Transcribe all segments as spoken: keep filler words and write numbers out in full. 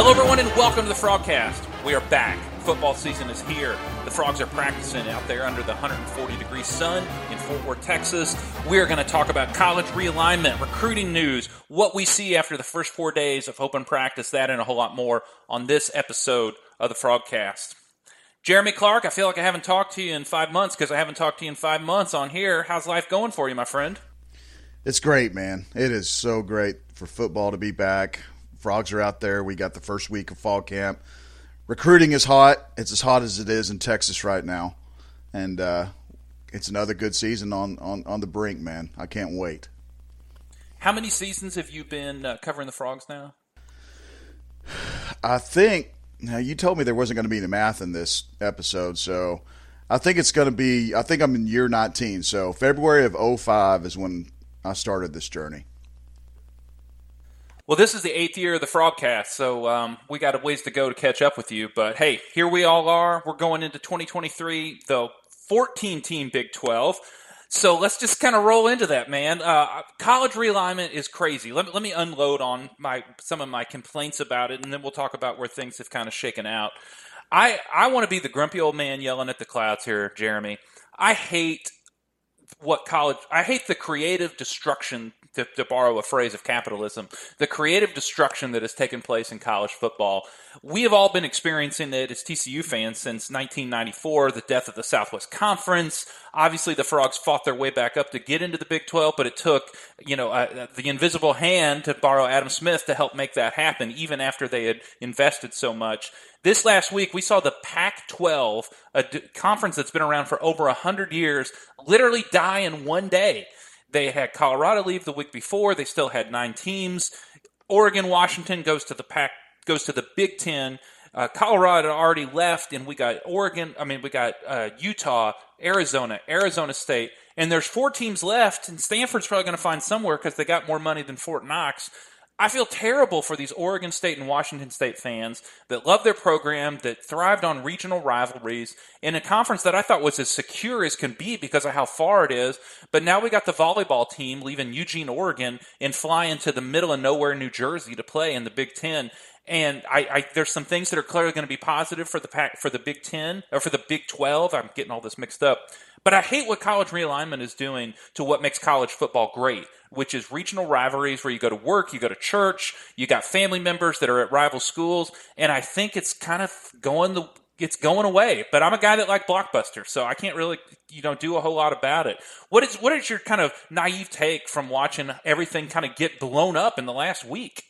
Hello, everyone, and welcome to the FrogCast. We are back. Football season is here. The Frogs are practicing out there under the one hundred forty degree sun in Fort Worth, Texas. We are going to talk about college realignment, recruiting news, what we see after the first four days of open practice, that and a whole lot more on this episode of the FrogCast. Jeremy Clark, I feel like I haven't talked to you in five months because I haven't talked to you in five months on here. How's life going for you, my friend? It's great, man. It is so great for football to be back. Frogs are out there. We got the first week of fall camp. Recruiting is hot. It's as hot as it is in Texas right now. And uh, it's another good season on, on, on the brink, man. I can't wait. How many seasons have you been uh, covering the Frogs now? I think – now you told me there wasn't going to be the math in this episode, so I think it's going to be – I think I'm in year nineteen. So February of oh five is when I started this journey. Well, this is the eighth year of the FrogCast, so um, we got a ways to go to catch up with you. But, hey, here we all are. We're going into twenty twenty-three, the fourteen-team Big twelve. So let's just kind of roll into that, man. Uh, college realignment is crazy. Let me, let me unload on my some of my complaints about it, and then we'll talk about where things have kind of shaken out. I, I want to be the grumpy old man yelling at the clouds here, Jeremy. I hate what college – I hate the creative destruction – To, to borrow a phrase of capitalism, the creative destruction that has taken place in college football. We have all been experiencing it as T C U fans since nineteen ninety-four, the death of the Southwest Conference. Obviously, the Frogs fought their way back up to get into the Big twelve, but it took, you know, uh, the invisible hand, to borrow Adam Smith, to help make that happen, even after they had invested so much. This last week, we saw the Pac twelve, a d- conference that's been around for over one hundred years, literally die in one day. They had Colorado leave the week before. They still had nine teams. Oregon, Washington goes to the Pac, goes to the Big Ten. Uh, Colorado already left, and we got Oregon. I mean, we got uh, Utah, Arizona, Arizona State, and there's four teams left. And Stanford's probably going to find somewhere because they got more money than Fort Knox. I feel terrible for these Oregon State and Washington State fans that love their program, that thrived on regional rivalries, in a conference that I thought was as secure as can be because of how far it is. But now we got the volleyball team leaving Eugene, Oregon, and flying to the middle of nowhere, New Jersey, to play in the Big Ten. And I, I, there's some things that are clearly going to be positive for the pack, for the Big Ten or for the Big twelve. I'm getting all this mixed up. But I hate what college realignment is doing to what makes college football great, which is regional rivalries where you go to work, you go to church, you got family members that are at rival schools, and I think it's kind of going the it's going away. But I'm a guy that likes Blockbuster, so I can't really you know do a whole lot about it. What is what is your kind of naive take from watching everything kind of get blown up in the last week?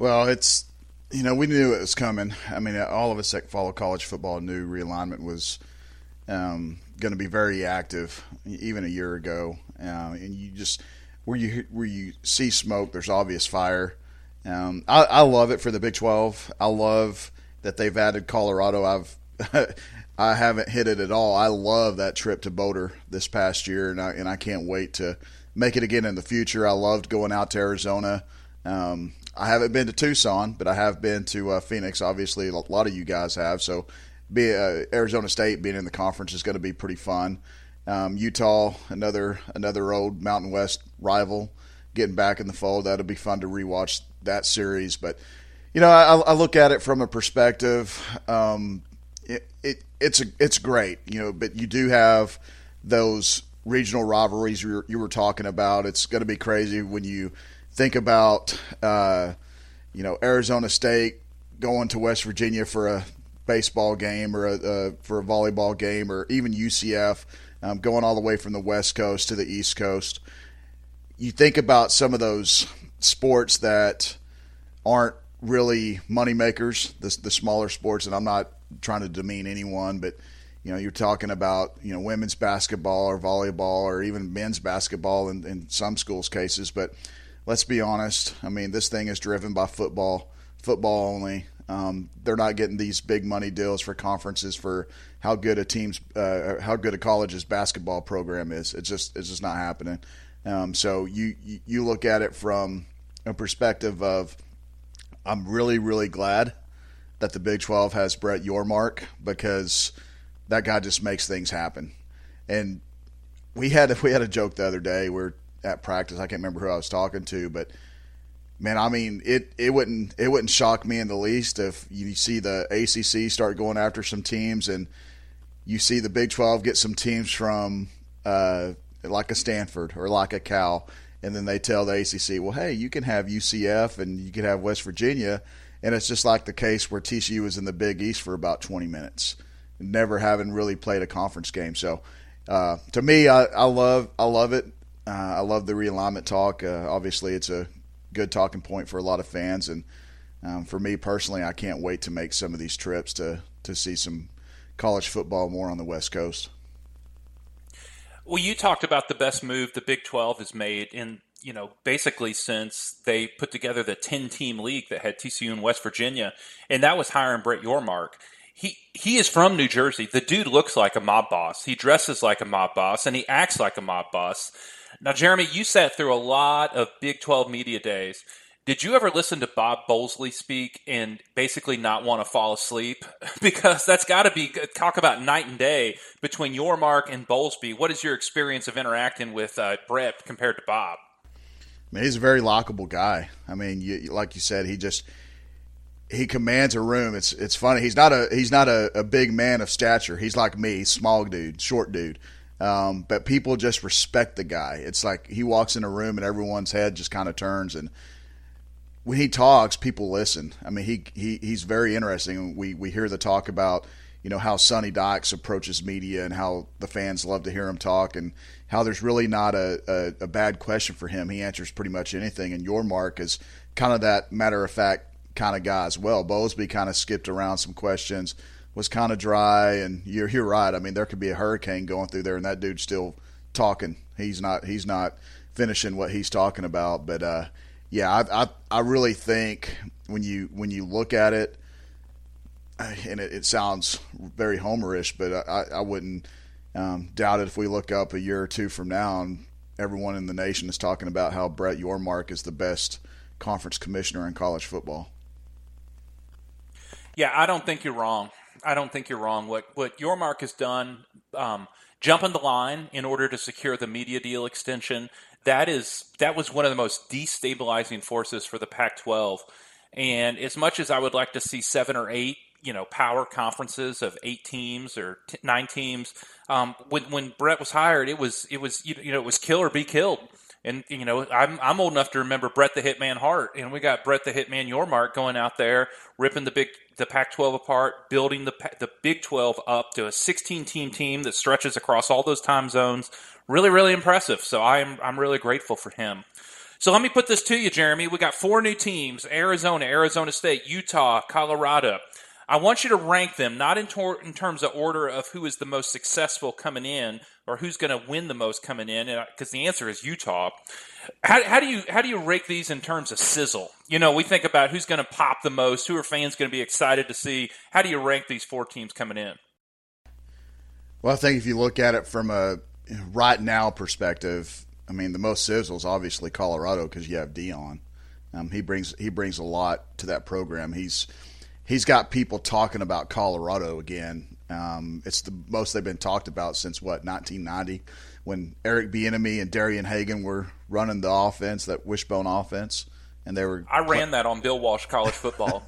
Well, it's you know we knew it was coming. I mean, all of us that follow college football knew realignment was Um, going to be very active, even a year ago. Um, and you just where you where you see smoke, there's obvious fire. Um, I, I love it for the Big twelve. I love that they've added Colorado. I've I haven't hit it at all. I love that trip to Boulder this past year, and I and I can't wait to make it again in the future. I loved going out to Arizona. Um, I haven't been to Tucson, but I have been to uh, Phoenix. Obviously, a lot of you guys have. So. Be, uh, Arizona State being in the conference is going to be pretty fun. Um, Utah, another another old Mountain West rival, getting back in the fold. That'll be fun to rewatch that series. But you know, I, I look at it from a perspective. Um, it, it it's a, it's great, you know. But you do have those regional rivalries you were, you were talking about. It's going to be crazy when you think about uh, you know Arizona State going to West Virginia for a baseball game or a, uh, for a volleyball game, or even U C F um, going all the way from the West Coast to the East Coast. You think about some of those sports that aren't really moneymakers, the, the smaller sports, and I'm not trying to demean anyone, but you know, you're talking about you know women's basketball or volleyball or even men's basketball in, in some schools' cases. But let's be honest, I mean, this thing is driven by football, football only. Um, they're not getting these big money deals for conferences for how good a team's, uh, how good a college's basketball program is. It's just, it's just not happening. Um, so you, you look at it from a perspective of, I'm really, really glad that the Big twelve has Brett Yormark, because that guy just makes things happen. And we had, we had a joke the other day. We're at practice. I can't remember who I was talking to, but Man, I mean, it, it wouldn't it wouldn't shock me in the least if you see the A C C start going after some teams, and you see the Big twelve get some teams from uh, like a Stanford or like a Cal, and then they tell the A C C, well, hey, you can have U C F and you can have West Virginia, and it's just like the case where T C U was in the Big East for about twenty minutes, never having really played a conference game. So, uh, to me, I, I love I love it. Uh, I love the realignment talk. Uh, obviously, it's a good talking point for a lot of fans, and um, for me personally, I can't wait to make some of these trips to to see some college football more on the West Coast. Well, you talked about the best move the Big twelve has made in, you know, basically since they put together the ten-team league that had T C U and West Virginia, and that was hiring Brett Yormark. He he is from New Jersey. The dude looks like a mob boss. He dresses like a mob boss, and he acts like a mob boss. Now, Jeremy, you sat through a lot of Big twelve media days. Did you ever listen to Bob Bowlsby speak and basically not want to fall asleep? Because that's got to be – talk about night and day between Yormark and Bowlsby. What is your experience of interacting with uh, Brett compared to Bob? I mean, he's a very lockable guy. I mean, you, like you said, he just – he commands a room. It's it's funny. He's not a he's not a, a big man of stature. He's like me. He's small dude, short dude. Um, but people just respect the guy. It's like he walks in a room and everyone's head just kind of turns. And when he talks, people listen. I mean, he, he he's very interesting. We we hear the talk about, you know, how Sonny Dykes approaches media and how the fans love to hear him talk and how there's really not a, a, a bad question for him. He answers pretty much anything. And Yormark is kind of that matter-of-fact kind of guy as well. Bowlsby kind of skipped around some questions, was kind of dry, and you're, you're right. I mean, there could be a hurricane going through there, and that dude's still talking. He's not he's not finishing what he's talking about. But, uh, yeah, I, I I really think when you when you look at it, and it, it sounds very Homerish, but I, I wouldn't um, doubt it if we look up a year or two from now and everyone in the nation is talking about how Brett Yormark is the best conference commissioner in college football. Yeah, I don't think you're wrong. I don't think you're wrong. What what Yormark has done, um, jumping the line in order to secure the media deal extension, that is that was one of the most destabilizing forces for the Pac twelve. And as much as I would like to see seven or eight, you know, power conferences of eight teams or t- nine teams, um, when when Brett was hired, it was it was you know it was kill or be killed. And you know, I'm I'm old enough to remember Brett the Hitman Hart, and we got Brett the Hitman Yormark going out there ripping the big the Pac twelve apart, building the the Big twelve up to a sixteen-team team that stretches across all those time zones. Really, really impressive. So I'm I'm really grateful for him. So let me put this to you, Jeremy. We got four new teams: Arizona, Arizona State, Utah, Colorado. I want you to rank them, not in, tor- in terms of order of who is the most successful coming in or who's going to win the most coming in, because the answer is Utah. How, how do you how do you rank these in terms of sizzle? You know, we think about who's going to pop the most, who are fans going to be excited to see. How do you rank these four teams coming in? Well, I think if you look at it from a right now perspective, I mean, the most sizzle is obviously Colorado because you have Deion. Um, he brings he brings a lot to that program. He's He's got people talking about Colorado again. Um, it's the most they've been talked about since, what, nineteen ninety, when Eric Bieniemy and Darian Hagan were running the offense, that wishbone offense, and they were. I ran that on Bill Walsh College Football.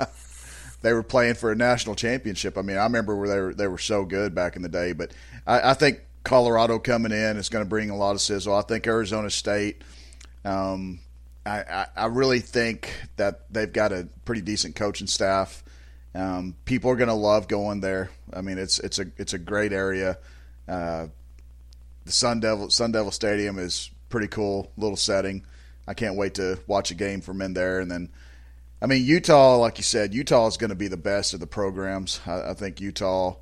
They were playing for a national championship. I mean, I remember where they were they were so good back in the day. But I, I think Colorado coming in is going to bring a lot of sizzle. I think Arizona State. Um, I, I I really think that they've got a pretty decent coaching staff. Um, people are going to love going there. I mean, it's it's a it's a great area. Uh, the Sun Devil Sun Devil Stadium is pretty cool, little setting. I can't wait to watch a game from in there. And then, I mean, Utah, like you said, Utah is going to be the best of the programs. I, I think Utah,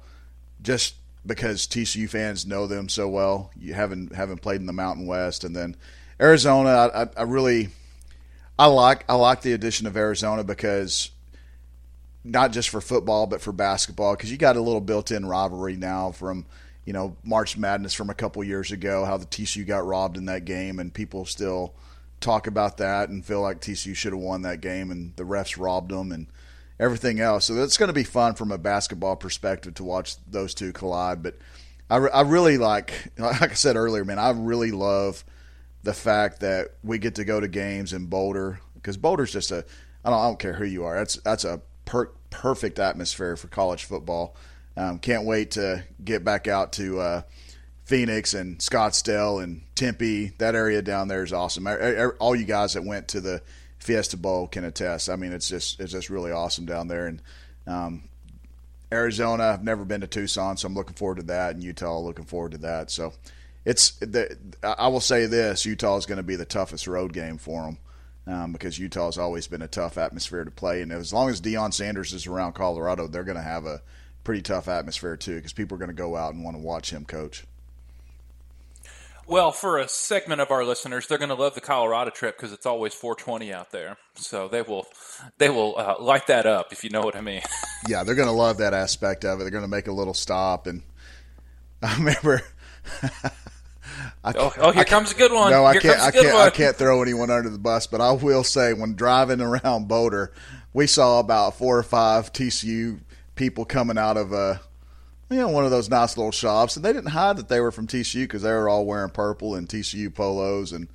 just because T C U fans know them so well. You haven't haven't played in the Mountain West, and then Arizona. I, I, I really, I like I like the addition of Arizona because. Not just for football, but for basketball, because you got a little built-in rivalry now from, you know, March Madness from a couple years ago, how the T C U got robbed in that game, and people still talk about that and feel like T C U should have won that game, and the refs robbed them and everything else. So that's going to be fun from a basketball perspective to watch those two collide. But I, I really like, like I said earlier, man, I really love the fact that we get to go to games in Boulder, because Boulder's just a I – don't, I don't care who you are. That's that's a per- perfect atmosphere for college football. Um, can't wait to get back out to uh, Phoenix and Scottsdale and Tempe. That area down there is awesome. I, I, all you guys that went to the Fiesta Bowl can attest. I mean, it's just it's just really awesome down there. And um, Arizona, I've never been to Tucson, so I'm looking forward to that. And Utah, looking forward to that. So it's the, I will say this: Utah is going to be the toughest road game for them um, because Utah has always been a tough atmosphere to play. And as long as Deion Sanders is around Colorado, they're going to have a pretty tough atmosphere too, because people are going to go out and want to watch him coach. Well, for a segment of our listeners, they're going to love the Colorado trip because it's always four twenty out there. So they will they will uh, light that up, if you know what I mean. Yeah, they're going to love that aspect of it. They're going to make a little stop. And I remember – oh, oh, here comes a good one. No, I here can't. I can't, I can't throw anyone under the bus, but I will say when driving around Boulder, we saw about four or five T C U people coming out of a – you know, one of those nice little shops, and they didn't hide that they were from T C U because they were all wearing purple and T C U polos, and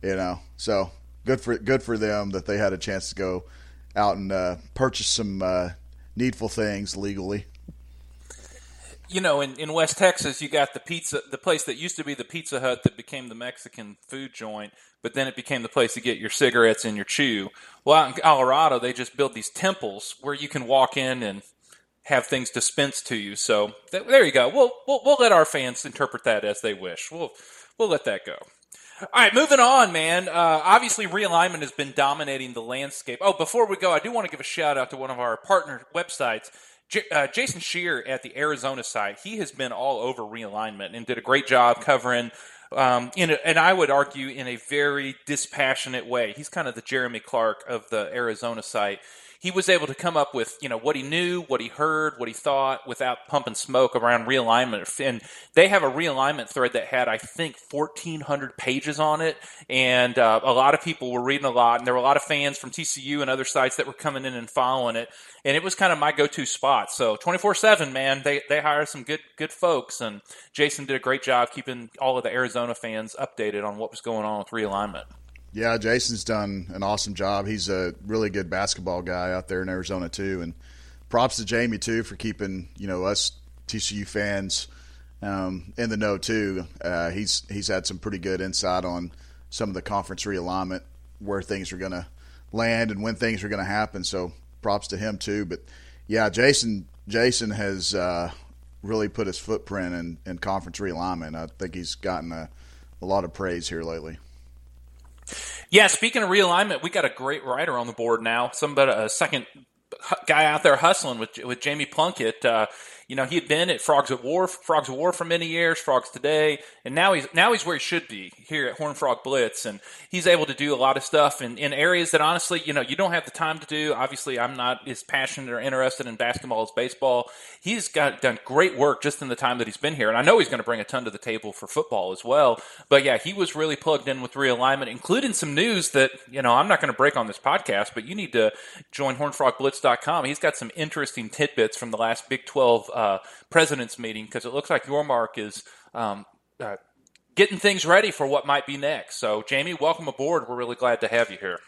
you know, so good for good for them that they had a chance to go out and uh, purchase some uh, needful things legally. You know, in, in West Texas, you got the pizza, the place that used to be the Pizza Hut that became the Mexican food joint, but then it became the place to get your cigarettes and your chew. Well, out in Colorado, they just build these temples where you can walk in and have things dispensed to you. So th- there you go. We'll, we'll we'll let our fans interpret that as they wish. We'll we'll let that go. All right, moving on, man. Uh, obviously, realignment has been dominating the landscape. Oh, before we go, I do want to give a shout-out to one of our partner websites, J- uh, Jason Shear at the Arizona site. He has been all over realignment and did a great job covering, um, in a, and I would argue, in a very dispassionate way. He's kind of the Jeremy Clark of the Arizona site. He was able to come up with, you know, what he knew, what he heard, what he thought without pumping smoke around realignment. And they have a realignment thread that had, I think, fourteen hundred pages on it. And uh, a lot of people were reading a lot. And there were a lot of fans from T C U and other sites that were coming in and following it. And it was kind of my go-to spot. So twenty-four seven, man, they, they hire some good good folks. And Jason did a great job keeping all of the Arizona fans updated on what was going on with realignment. Yeah, Jason's done an awesome job. He's a really good basketball guy out there in Arizona too, and props to Jamie too for keeping, you know, us T C U fans um, in the know too. Uh, he's he's had some pretty good insight on some of the conference realignment, where things are going to land and when things are going to happen. So props to him too. But yeah, Jason Jason has uh, really put his footprint in, in conference realignment. I think he's gotten a, a lot of praise here lately. Yeah, speaking of realignment, we got a great writer on the board now. Somebody, a second guy out there hustling with with Jamie Plunkett. Uh, you know, he had been at Frogs at War, Frogs at War for many years, Frogs Today, and now he's now he's where he should be here at Horned Frog Blitz, and he's able to do a lot of stuff in, in areas that honestly, you know, you don't have the time to do. Obviously, I'm not as passionate or interested in basketball as baseball. He's got done great work just in the time that he's been here, and I know he's going to bring a ton to the table for football as well. But yeah, he was really plugged in with realignment, including some news that, you know, I'm not going to break on this podcast, but you need to join horned frog blitz dot com. He's got some interesting tidbits from the last Big twelve Uh, president's meeting, because it looks like Yormark is um, uh, getting things ready for what might be next. So, Jamie, welcome aboard. We're really glad to have you here.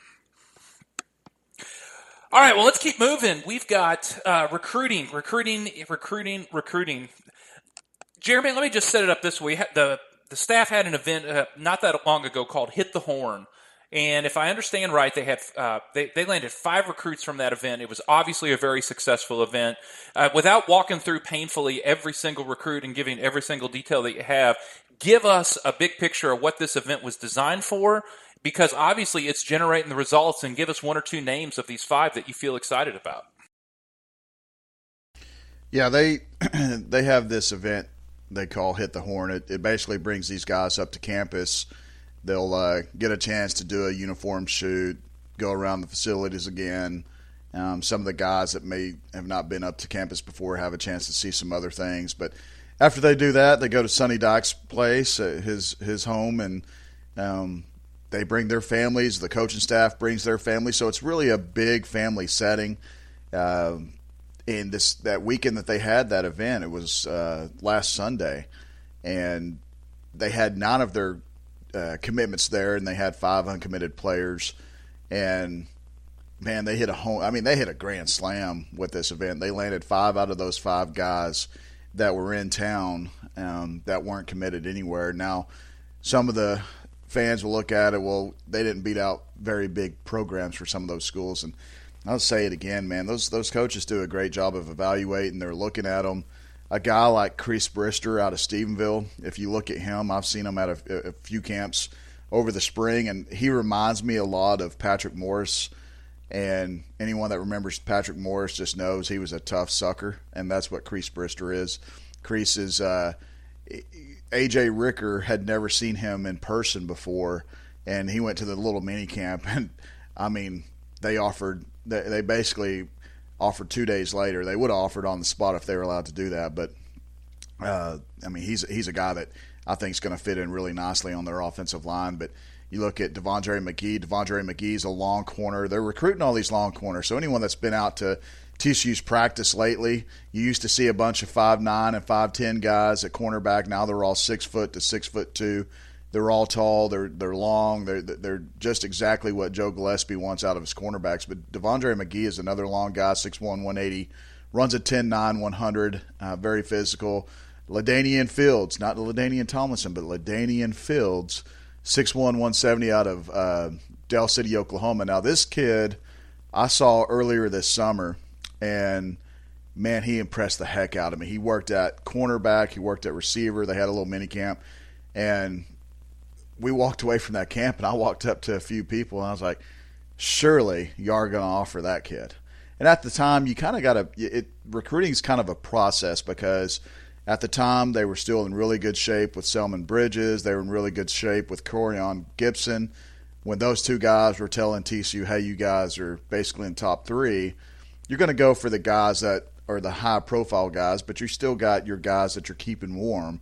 All right, well, let's keep moving. We've got uh, recruiting, recruiting, recruiting, recruiting. Jeremy, let me just set it up this way. The, the staff had an event uh, not that long ago called Hit the Horn. And if I understand right, they had uh, they, they landed five recruits from that event. It was obviously a very successful event. Uh, without walking through painfully every single recruit and giving every single detail that you have, give us a big picture of what this event was designed for, because obviously it's generating the results, and give us one or two names of these five that you feel excited about. Yeah, they they have this event they call Hit the Horn. It, it basically brings these guys up to campus. They'll uh, get a chance to do a uniform shoot, go around the facilities again. Um, some of the guys that may have not been up to campus before have a chance to see some other things. But after they do that, they go to Sonny Dykes' place, uh, his his home, and um, they bring their families. The coaching staff brings their family. So it's really a big family setting. Uh, and this that weekend that they had that event, it was uh, last Sunday, and they had nine of their – Uh, commitments there, and they had five uncommitted players, and man, they hit a home. I mean, they hit a grand slam with this event. They landed five out of those five guys that were in town um, that weren't committed anywhere. Now, some of the fans will look at it, well, they didn't beat out very big programs for some of those schools. And I'll say it again, man, those those coaches do a great job of evaluating. They're looking at them. A guy like Kreese Brister out of Stephenville, if you look at him, I've seen him at a, a few camps over the spring, and he reminds me a lot of Patrick Morris. And anyone that remembers Patrick Morris just knows he was a tough sucker, and that's what Kreese Brister is. Kreese is uh, A J Ricker had never seen him in person before, and he went to the little mini camp, and I mean, they offered they, they basically offered two days later. They would have offered on the spot if they were allowed to do that, but uh, I mean, he's he's a guy that I think is going to fit in really nicely on their offensive line, but. You look at Devondre McGee. Devondre McGee's a long corner. They're recruiting all these long corners. So anyone that's been out to T C U's practice lately, you used to see a bunch of five nine and five ten guys at cornerback. Now they're all six foot to six foot two. They're all tall. They're they're long. They're they're just exactly what Joe Gillespie wants out of his cornerbacks. But Devondre McGee is another long guy, six one, one eighty, runs a ten nine, one hundred, uh, very physical. LaDainian Fields, not LaDainian Tomlinson, but LaDainian Fields. six one, one seventy out of uh, Del City, Oklahoma. Now, this kid I saw earlier this summer, and, man, he impressed the heck out of me. He worked at cornerback. He worked at receiver. They had a little mini camp. And we walked away from that camp, and I walked up to a few people, and I was like, surely you are going to offer that kid. And at the time, you kind of got to – recruiting is kind of a process because – at the time, they were still in really good shape with Selman Bridges. They were in really good shape with Corian Gibson. When those two guys were telling T C U, hey, you guys are basically in top three, you're going to go for the guys that are the high-profile guys, but you still got your guys that you're keeping warm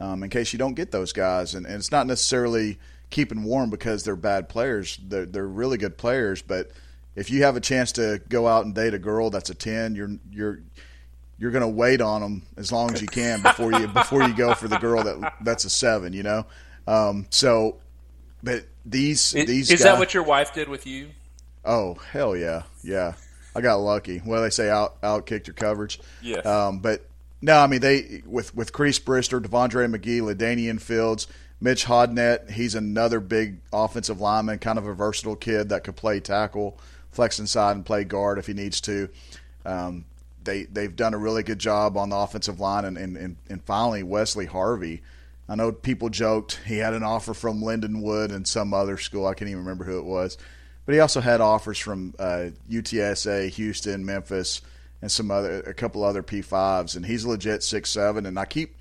um, in case you don't get those guys. And, and it's not necessarily keeping warm because they're bad players. They're, they're really good players, but if you have a chance to go out and date a girl that's a ten, you're you're – you're going to wait on them as long as you can before you before you go for the girl that that's a seven, you know. Um, so, but these it, these is guys, that what your wife did with you? Oh hell yeah, yeah. I got lucky. Well, they say out out kicked your coverage. Yeah. Um, but no, I mean they with with Kreese Brister, Devondre McGee, LaDainian Fields, Mitch Hodnett. He's another big offensive lineman, kind of a versatile kid that could play tackle, flex inside, and play guard if he needs to. Um, They, they've done a really good job on the offensive line. And, and, and, and finally, Wesley Harvey. I know people joked he had an offer from Lindenwood and some other school. I can't even remember who it was. But he also had offers from uh, U T S A, Houston, Memphis, and some other a couple other P fives. And he's a legit six seven. And I keep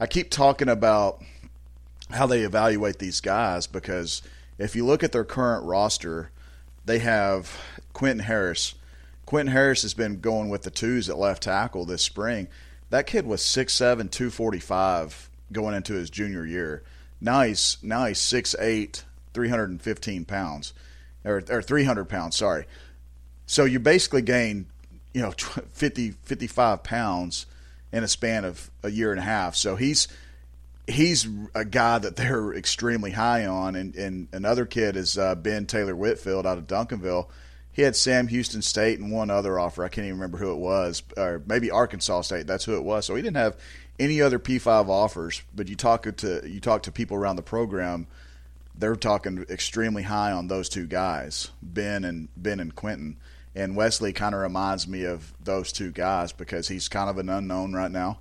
I keep talking about how they evaluate these guys because if you look at their current roster, they have Quentin Harris. Quentin Harris has been going with the twos at left tackle this spring. That kid was six seven, two forty-five going into his junior year. Now he's, now he's six eight, three fifteen pounds, or, or three hundred pounds, sorry. So you basically gain, you know, fifty, fifty-five pounds in a span of a year and a half. So he's he's a guy that they're extremely high on. And, and another kid is uh, Ben Taylor Whitfield out of Duncanville. He had Sam Houston State and one other offer. I can't even remember who it was, or maybe Arkansas State. That's who it was. So he didn't have any other P five offers. But you talk to you talk to people around the program, they're talking extremely high on those two guys, Ben and Ben and Quentin. And Wesley kind of reminds me of those two guys because he's kind of an unknown right now,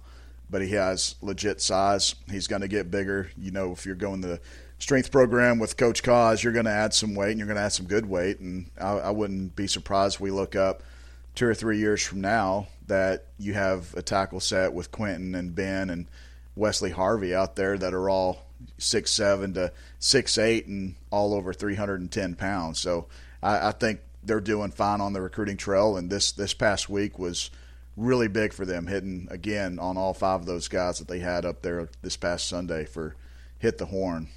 but he has legit size. He's going to get bigger. You know, if you're going to strength program with Coach Cause, you're going to add some weight and you're going to add some good weight. And I, I wouldn't be surprised if we look up two or three years from now that you have a tackle set with Quentin and Ben and Wesley Harvey out there that are all six seven to six eight and all over three hundred ten pounds. So I, I think they're doing fine on the recruiting trail. And this, this past week was really big for them, hitting again on all five of those guys that they had up there this past Sunday for Hit the Horn.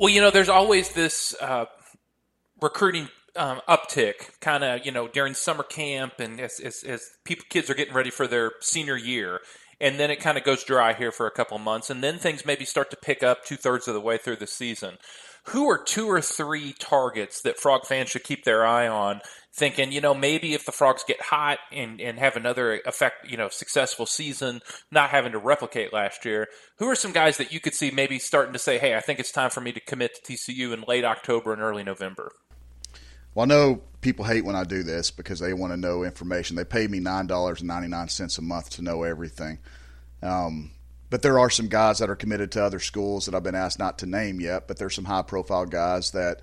Well, you know, there's always this uh, recruiting um, uptick kind of, you know, during summer camp and as, as, as people, kids are getting ready for their senior year. and then it kind of goes dry here for a couple of months, and then things maybe start to pick up two-thirds of the way through the season. Who are two or three targets that Frog fans should keep their eye on, thinking, you know, maybe if the Frogs get hot and, and have another effect, you know, successful season, not having to replicate last year, who are some guys that you could see maybe starting to say, hey, I think it's time for me to commit to T C U in late October and early November? Well, I know people hate when I do this because they want to know information. They pay me nine dollars and ninety-nine cents a month to know everything. Um But there are some guys that are committed to other schools that I've been asked not to name yet, but there's some high-profile guys that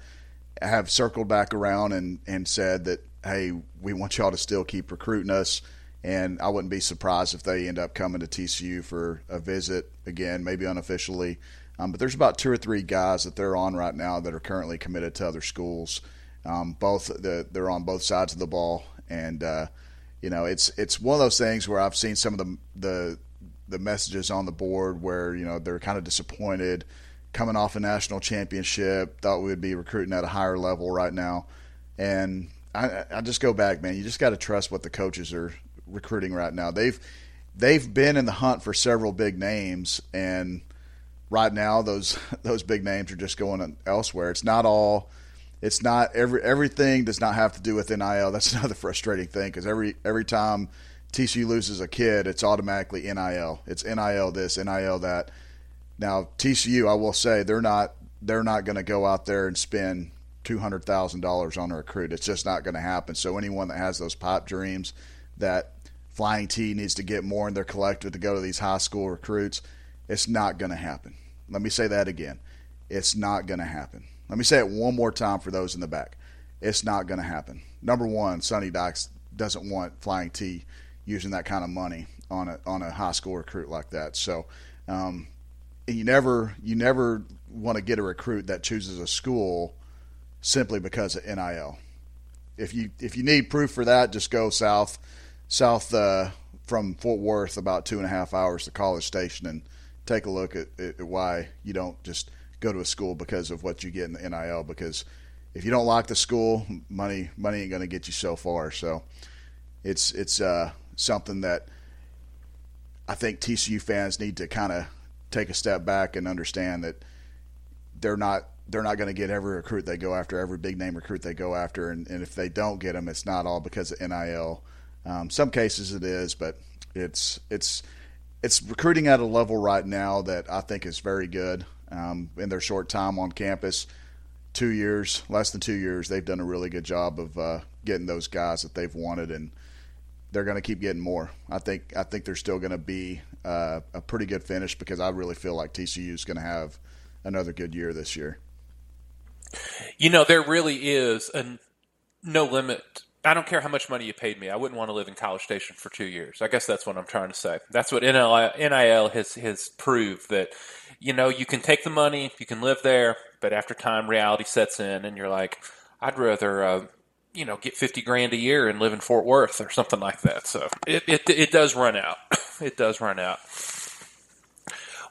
have circled back around and, and said that, hey, we want y'all to still keep recruiting us, and I wouldn't be surprised if they end up coming to T C U for a visit again, maybe unofficially. Um, but there's about two or three guys that they're on right now that are currently committed to other schools. Um, both the, they're on both sides of the ball, and uh, you know, it's it's one of those things where I've seen some of the the – the messages on the board where, you know, they're kind of disappointed coming off a national championship, thought we would be recruiting at a higher level right now. And I, I just go back, man, you just got to trust what the coaches are recruiting right now. They've, they've been in the hunt for several big names. And right now those, those big names are just going elsewhere. It's not all, it's not every, everything does not have to do with N I L. That's another frustrating thing. Cause every, every time T C U loses a kid, it's automatically N I L. It's N I L this, N I L that. Now, T C U, I will say, they're not they're not going to go out there and spend two hundred thousand dollars on a recruit. It's just not going to happen. So anyone that has those pipe dreams that Flying T needs to get more in their collective to go to these high school recruits, it's not going to happen. Let me say that again. It's not going to happen. Let me say it one more time for those in the back. It's not going to happen. Number one, Sonny Dykes doesn't want Flying T using that kind of money on a on a high school recruit like that. So um, and you never you never want to get a recruit that chooses a school simply because of N I L. If you if you need proof for that, just go south south uh, from Fort Worth about two and a half hours to College Station and take a look at, at why you don't just go to a school because of what you get in the N I L. Because if you don't like the school, money money ain't going to get you so far. So it's it's uh. something that I think T C U fans need to kind of take a step back and understand that they're not they're not going to get every recruit they go after, every big name recruit they go after, and, and if they don't get them, it's not all because of N I L. Um, some cases it is, but it's it's it's recruiting at a level right now that I think is very good. Um, in their short time on campus, two years, less than two years, they've done a really good job of uh, getting those guys that they've wanted, and they're going to keep getting more. I think I think they're still going to be uh, a pretty good finish because I really feel like T C U is going to have another good year this year. You know, there really is a no limit. I don't care how much money you paid me. I wouldn't want to live in College Station for two years. I guess that's what I'm trying to say. That's what N I L has, has proved, that, you know, you can take the money, you can live there, but after time reality sets in and you're like, I'd rather uh, – you know, get fifty grand a year and live in Fort Worth or something like that. So it, it, it does run out. It does run out.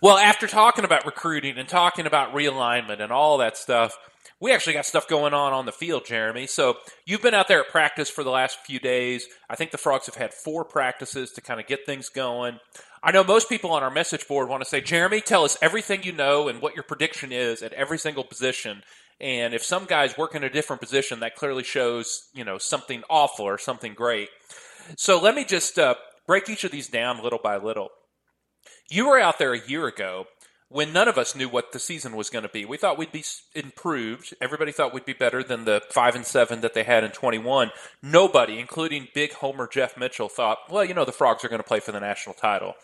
Well, after talking about recruiting and talking about realignment and all that stuff, we actually got stuff going on on the field, Jeremy. So you've been out there at practice for the last few days. I think the Frogs have had four practices to kind of get things going. I know most people on our message board want to say, Jeremy, tell us everything you know and what your prediction is at every single position. And if some guys work in a different position, that clearly shows, you know, something awful or something great. So let me just uh, break each of these down little by little. You were out there a year ago when none of us knew what the season was going to be. We thought we'd be improved. Everybody thought we'd be better than the five and seven that they had in twenty-one. Nobody, including big homer Jeff Mitchell, thought, well, you know, the Frogs are going to play for the national title.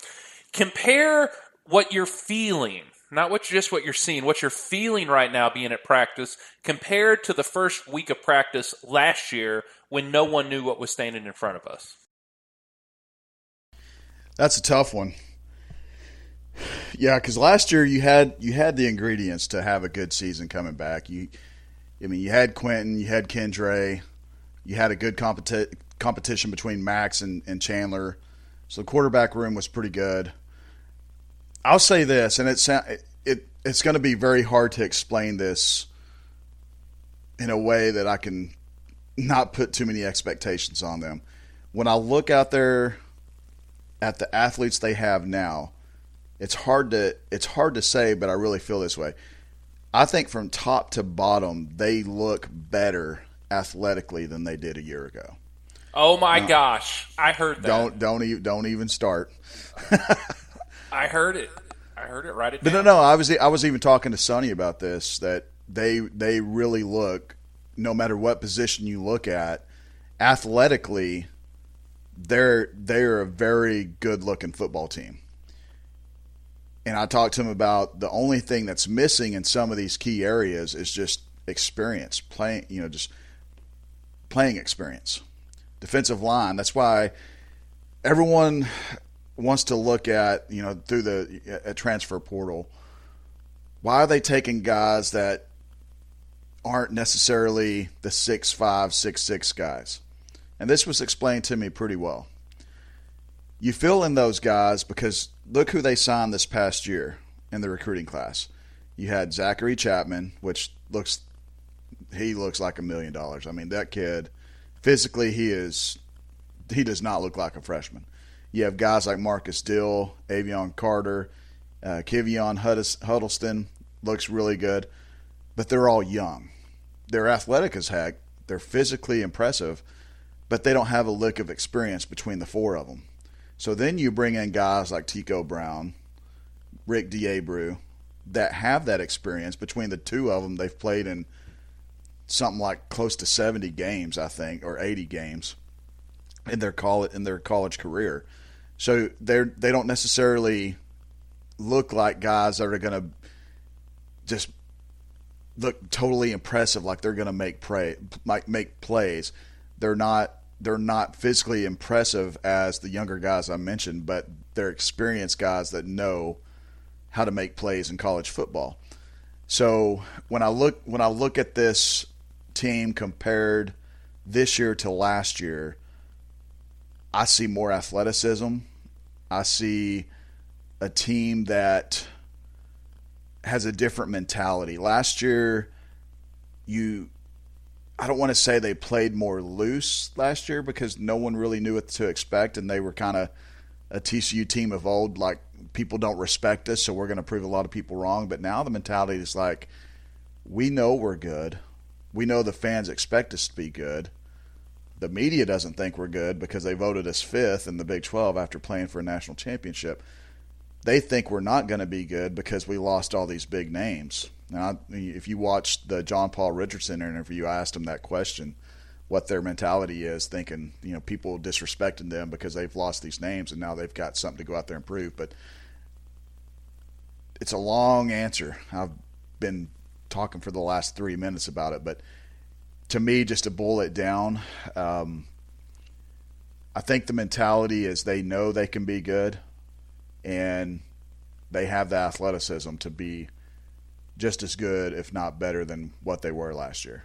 Compare what you're feeling. Not what just what you're seeing, what you're feeling right now being at practice compared to the first week of practice last year when no one knew what was standing in front of us. That's a tough one. Yeah, because last year you had you had the ingredients to have a good season coming back. You, I mean, you had Quentin, you had Kendra, you had a good competi- competition between Max and, and Chandler. So the quarterback room was pretty good. I'll say this, and it sound, it, it it's going to be very hard to explain this in a way that I can not put too many expectations on them. When I look out there at the athletes they have now, it's hard to it's hard to say, but I really feel this way. I think from top to bottom, they look better athletically than they did a year ago. Oh my now, gosh, I heard that. Don't don't even don't even start. I heard it. I heard it right at. But no, no, I was I was even talking to Sonny about this, that they they really look, no matter what position you look at, athletically, they're they're a very good looking football team. And I talked to him about the only thing that's missing in some of these key areas is just experience, playing, you know, just playing experience. Defensive line, that's why everyone wants to look at, you know, through the a transfer portal. Why are they taking guys that aren't necessarily the six five, six six guys? And this was explained to me pretty well. You fill in those guys because look who they signed this past year in the recruiting class. You had Zachary Chapman, which looks – he looks like a million dollars. I mean, that kid, physically he is – he does not look like a freshman. You have guys like Marcus Dill, Avion Carter, uh, Kevion Huddleston looks really good, but they're all young. They're athletic as heck. They're physically impressive, but they don't have a lick of experience between the four of them. So then you bring in guys like Tico Brown, Rick Diabru, that have that experience. Between the two of them, they've played in something like close to seventy games, I think, or eighty games in their college in their college career. So they they don't necessarily look like guys that are going to just look totally impressive, like they're going to make play, like make plays. They're not. They're not physically impressive as the younger guys I mentioned, but they're experienced guys that know how to make plays in college football. So when I look when I look at this team compared this year to last year, I see more athleticism. I see a team that has a different mentality. Last year, you I don't want to say they played more loose last year because no one really knew what to expect, and they were kind of a T C U team of old, like people don't respect us, so we're going to prove a lot of people wrong. But now the mentality is like, we know we're good. We know the fans expect us to be good. The media doesn't think we're good because they voted us fifth in the Big twelve after playing for a national championship. They think we're not going to be good because we lost all these big names. Now, if you watched the John Paul Richardson interview, I asked him that question, what their mentality is, thinking, you know, people disrespecting them because they've lost these names and now they've got something to go out there and prove. But it's a long answer. I've been talking for the last three minutes about it. But to me, just to boil it down, um, I think the mentality is they know they can be good and they have the athleticism to be just as good, if not better, than what they were last year.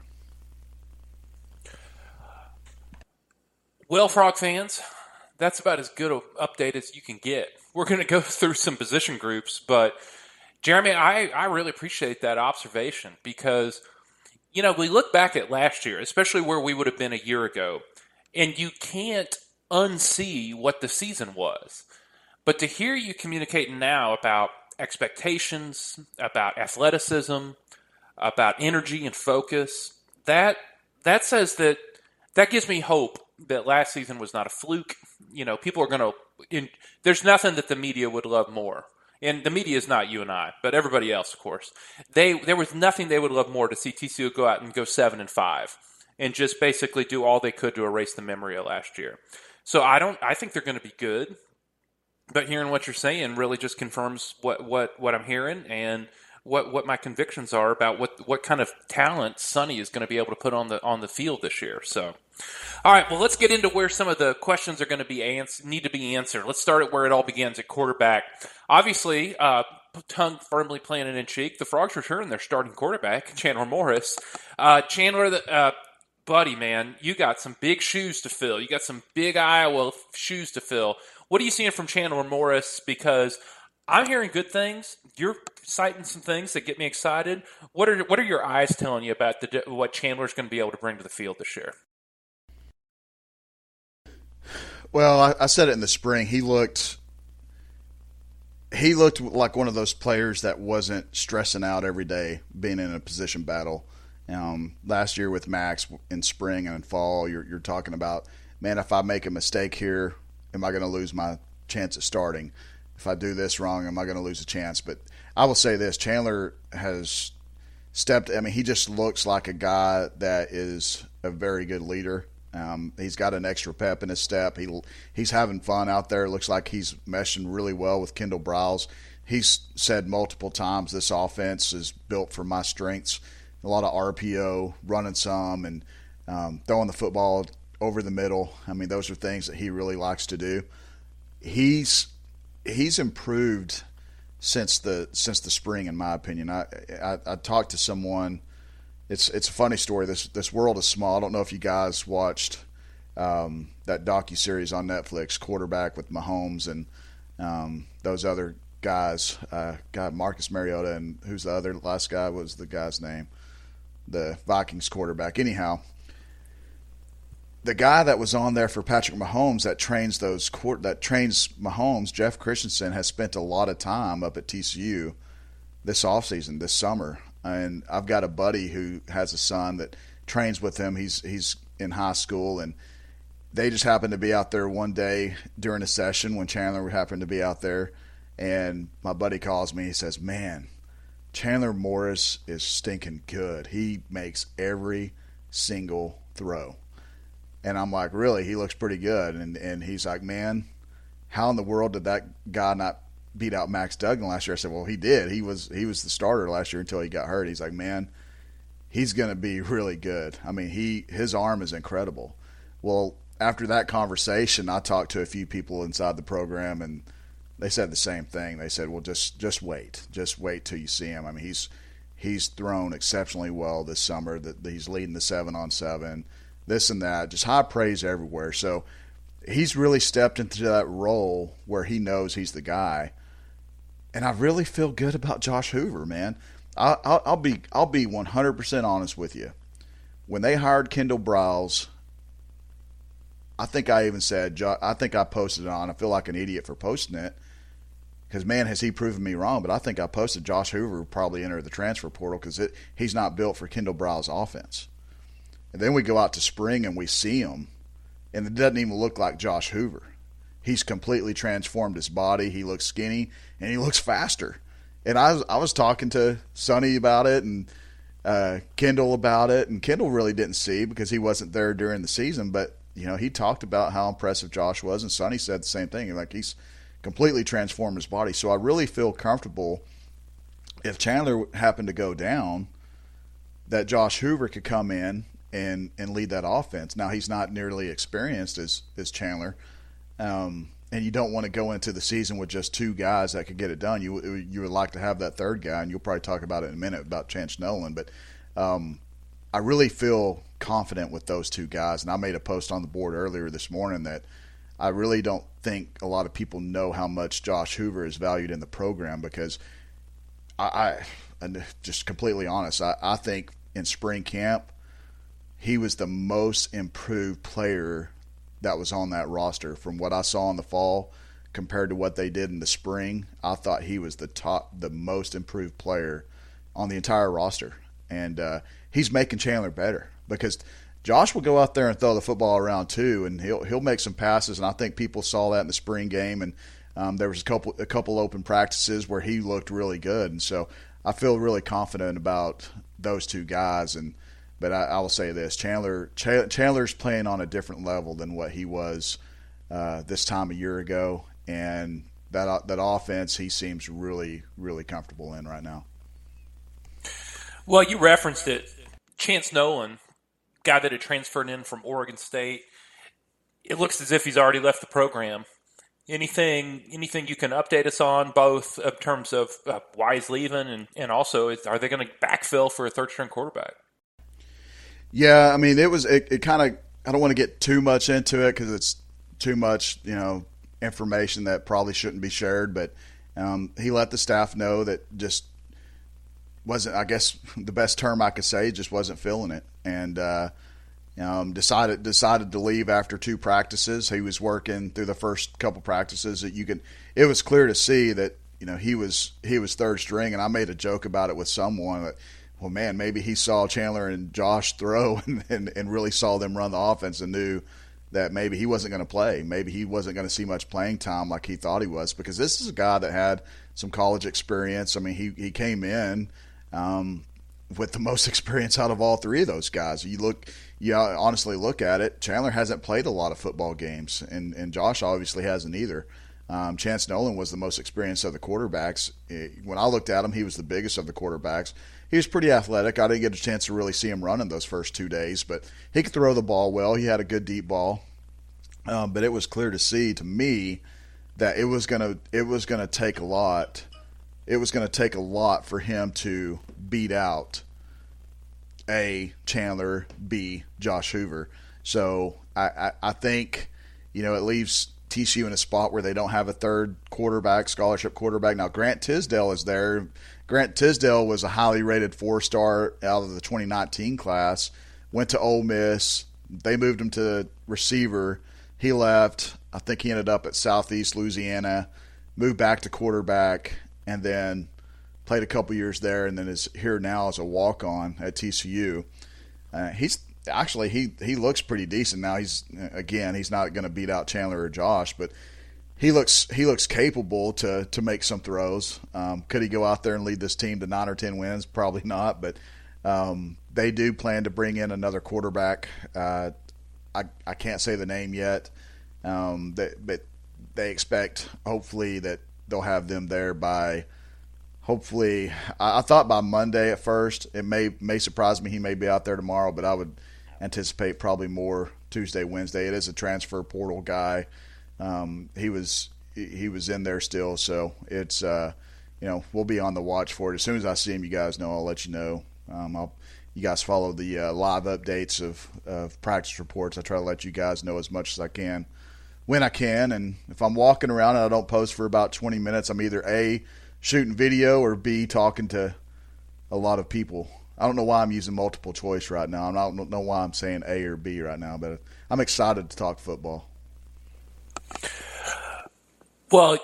Well, Frog fans, that's about as good an update as you can get. We're going to go through some position groups, but Jeremy, I, I really appreciate that observation because, you know, we look back at last year, especially where we would have been a year ago, and you can't unsee what the season was. But to hear you communicating now about expectations, about athleticism, about energy and focus, that that says that that gives me hope that last season was not a fluke. You know, people are going to – there's nothing that the media would love more. And the media is not you and I, but everybody else, of course. They There was nothing they would love more to see T C U go out and go seven and five and just basically do all they could to erase the memory of last year. So I don't – I think they're going to be good. But hearing what you're saying really just confirms what, what, what I'm hearing and what, what my convictions are about what, what kind of talent Sonny is going to be able to put on the on the field this year. So, all right, well, let's get into where some of the questions are going to be ans- need to be answered. Let's start at where it all begins, at quarterback. Obviously, uh, tongue firmly planted in cheek, the Frogs return their starting quarterback, Chandler Morris. Uh, Chandler, the, uh, buddy, man, you got some big shoes to fill. You got some big Iowa shoes to fill. What are you seeing from Chandler Morris? Because I'm hearing good things. You're citing some things that get me excited. What are what are your eyes telling you about the, what Chandler's going to be able to bring to the field this year? Well, I, I said it in the spring. He looked he looked like one of those players that wasn't stressing out every day being in a position battle. Um, last year with Max in spring and in fall, you're, you're talking about, man, if I make a mistake here, am I going to lose my chance at starting? If I do this wrong, am I going to lose a chance? But I will say this, Chandler has stepped – I mean, he just looks like a guy that is a very good leader. Um, he's got an extra pep in his step. He He's having fun out there. It looks like he's meshing really well with Kendall Briles. He's said multiple times this offense is built for my strengths. A lot of R P O, running some, and um, throwing the football over the middle. I mean, those are things that he really likes to do. He's he's improved since the since the spring, in my opinion. I I, I talked to someone. It's it's a funny story. This this world is small. I don't know if you guys watched um, that docuseries on Netflix, Quarterback, with Mahomes and um, those other guys. Uh, God, Marcus Mariota and who's the other last guy? What was the guy's name? The Vikings quarterback. Anyhow, the guy that was on there for Patrick Mahomes that trains those court that trains Mahomes, Jeff Christensen, has spent a lot of time up at T C U this offseason, this summer. And I've got a buddy who has a son that trains with him. He's he's in high school, and they just happened to be out there one day during a session when Chandler happened to be out there. And my buddy calls me. He says, "Man, Chandler Morris is stinking good. He makes every single throw." And I'm like, "Really? He looks pretty good." And and he's like, "Man, how in the world did that guy not beat out Max Duggan last year?" I said, "Well, he did. He was he was the starter last year until he got hurt." He's like, "Man, he's going to be really good. I mean, he his arm is incredible." Well, after that conversation, I talked to a few people inside the program, and they said the same thing. They said, "Well, just just wait. Just wait till you see him. I mean, he's he's thrown exceptionally well this summer. That he's leading the seven on seven, this and that. Just high praise everywhere." So he's really stepped into that role where he knows he's the guy. And I really feel good about Josh Hoover, man. I'll, I'll, I'll be I'll be one hundred percent honest with you. When they hired Kendall Briles, I think I even said I think I posted it on. I feel like an idiot for posting it. Because, man, has he proven me wrong. But I think I posted Josh Hoover would probably enter the transfer portal because he's not built for Kendall Briles' offense. And then we go out to spring and we see him, and it doesn't even look like Josh Hoover. He's completely transformed his body. He looks skinny, and he looks faster. And I was, I was talking to Sonny about it and uh, Kendall about it, and Kendall really didn't see because he wasn't there during the season. But, you know, he talked about how impressive Josh was, and Sonny said the same thing. Like, he's – completely transform his body. So I really feel comfortable if Chandler happened to go down that Josh Hoover could come in and, and lead that offense. Now, he's not nearly experienced as, as Chandler, um, and you don't want to go into the season with just two guys that could get it done. You you would like to have that third guy, and you'll probably talk about it in a minute about Chance Nolan. But um, I really feel confident with those two guys, and I made a post on the board earlier this morning that I really don't think a lot of people know how much Josh Hoover is valued in the program because I, I I'm just completely honest, I, I think in spring camp, he was the most improved player that was on that roster. From what I saw in the fall compared to what they did in the spring, I thought he was the top, the most improved player on the entire roster. And uh, he's making Chandler better because – Josh will go out there and throw the football around too, and he'll he'll make some passes. And I think people saw that in the spring game, and um, there was a couple a couple open practices where he looked really good. And so I feel really confident about those two guys. And but I, I will say this: Chandler Ch- Chandler's playing on a different level than what he was uh, this time a year ago, and that that offense he seems really really comfortable in right now. Well, you referenced it, Chance Nolan. Guy that had transferred in from Oregon State, it looks as if he's already left the program. Anything, anything you can update us on, both in terms of uh, why he's leaving, and, and also is, are they going to backfill for a third-string quarterback? Yeah, I mean, it was it, it kind of. I don't want to get too much into it because it's too much, you know, information that probably shouldn't be shared. But um, he let the staff know that just wasn't. I guess the best term I could say, just wasn't feeling it. And uh, Um, decided decided to leave after two practices. He was working through the first couple practices that you could. It was clear to see that you know he was he was third string, and I made a joke about it with someone that, well, man, maybe he saw Chandler and Josh throw and and, and really saw them run the offense and knew that maybe he wasn't going to play. Maybe he wasn't going to see much playing time like he thought he was, because this is a guy that had some college experience. I mean, he, he came in um, with the most experience out of all three of those guys. You look, you honestly look at it, Chandler hasn't played a lot of football games, and, and Josh obviously hasn't either. Um, Chance Nolan was the most experienced of the quarterbacks. When I looked at him, he was the biggest of the quarterbacks. He was pretty athletic. I didn't get a chance to really see him run in those first two days, but he could throw the ball well. He had a good deep ball, um, but it was clear to see to me that it was gonna it was gonna take a lot. It was gonna take a lot for him to beat out A, Chandler, B, Josh Hoover. So I, I, I think you know it leaves T C U in a spot where they don't have a third quarterback, scholarship quarterback. Now, Grant Tisdale is there. Grant Tisdale was a highly rated four-star out of the twenty nineteen class, went to Ole Miss. They moved him to receiver. He left. I think he ended up at Southeast Louisiana, moved back to quarterback, and then played a couple years there, and then is here now as a walk-on at T C U. Uh, he's Actually, he, he looks pretty decent now. He's again, he's not going to beat out Chandler or Josh, but he looks he looks capable to to make some throws. Um, could he go out there and lead this team to nine or ten wins? Probably not. But um, they do plan to bring in another quarterback. Uh, I I can't say the name yet. Um, they, but they expect hopefully that they'll have them there by. Hopefully, I, I thought by Monday at first. It may may surprise me. He may be out there tomorrow, but I would anticipate probably more Tuesday, Wednesday. It is a transfer portal guy. Um, he was he was in there still, so it's uh, you know we'll be on the watch for it. As soon as I see him, you guys know I'll let you know. Um, I'll you guys follow the uh, live updates of of practice reports. I try to let you guys know as much as I can when I can, and if I'm walking around and I don't post for about twenty minutes, I'm either A, shooting video, or B, talking to a lot of people. I don't know why I'm using multiple choice right now. I don't know why I'm saying A or B right now, but I'm excited to talk football. Well,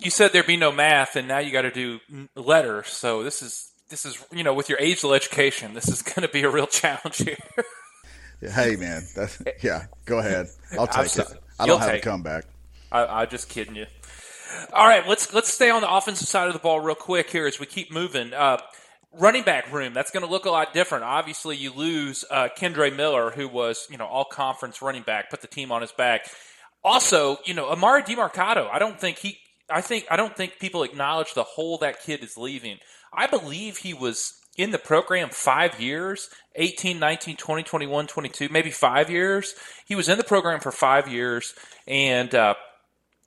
you said there'd be no math, and now you got to do letters. So this is this is you know with your age-old education, this is going to be a real challenge here. Hey man, that's, yeah, go ahead. I'll take just, it. I don't have a comeback. I, I'm just kidding you. All right, let's let's stay on the offensive side of the ball real quick here as we keep moving. Uh, running back room, that's going to look a lot different. Obviously, you lose uh, Kendre Miller, who was you know all-conference running back, put the team on his back. Also, you know Amari DiMarcado. I don't think he. I think I don't think people acknowledge the hole that kid is leaving. I believe he was in the program five years, eighteen, nineteen, twenty, twenty-one, twenty-two, maybe five years. He was in the program for five years, and uh,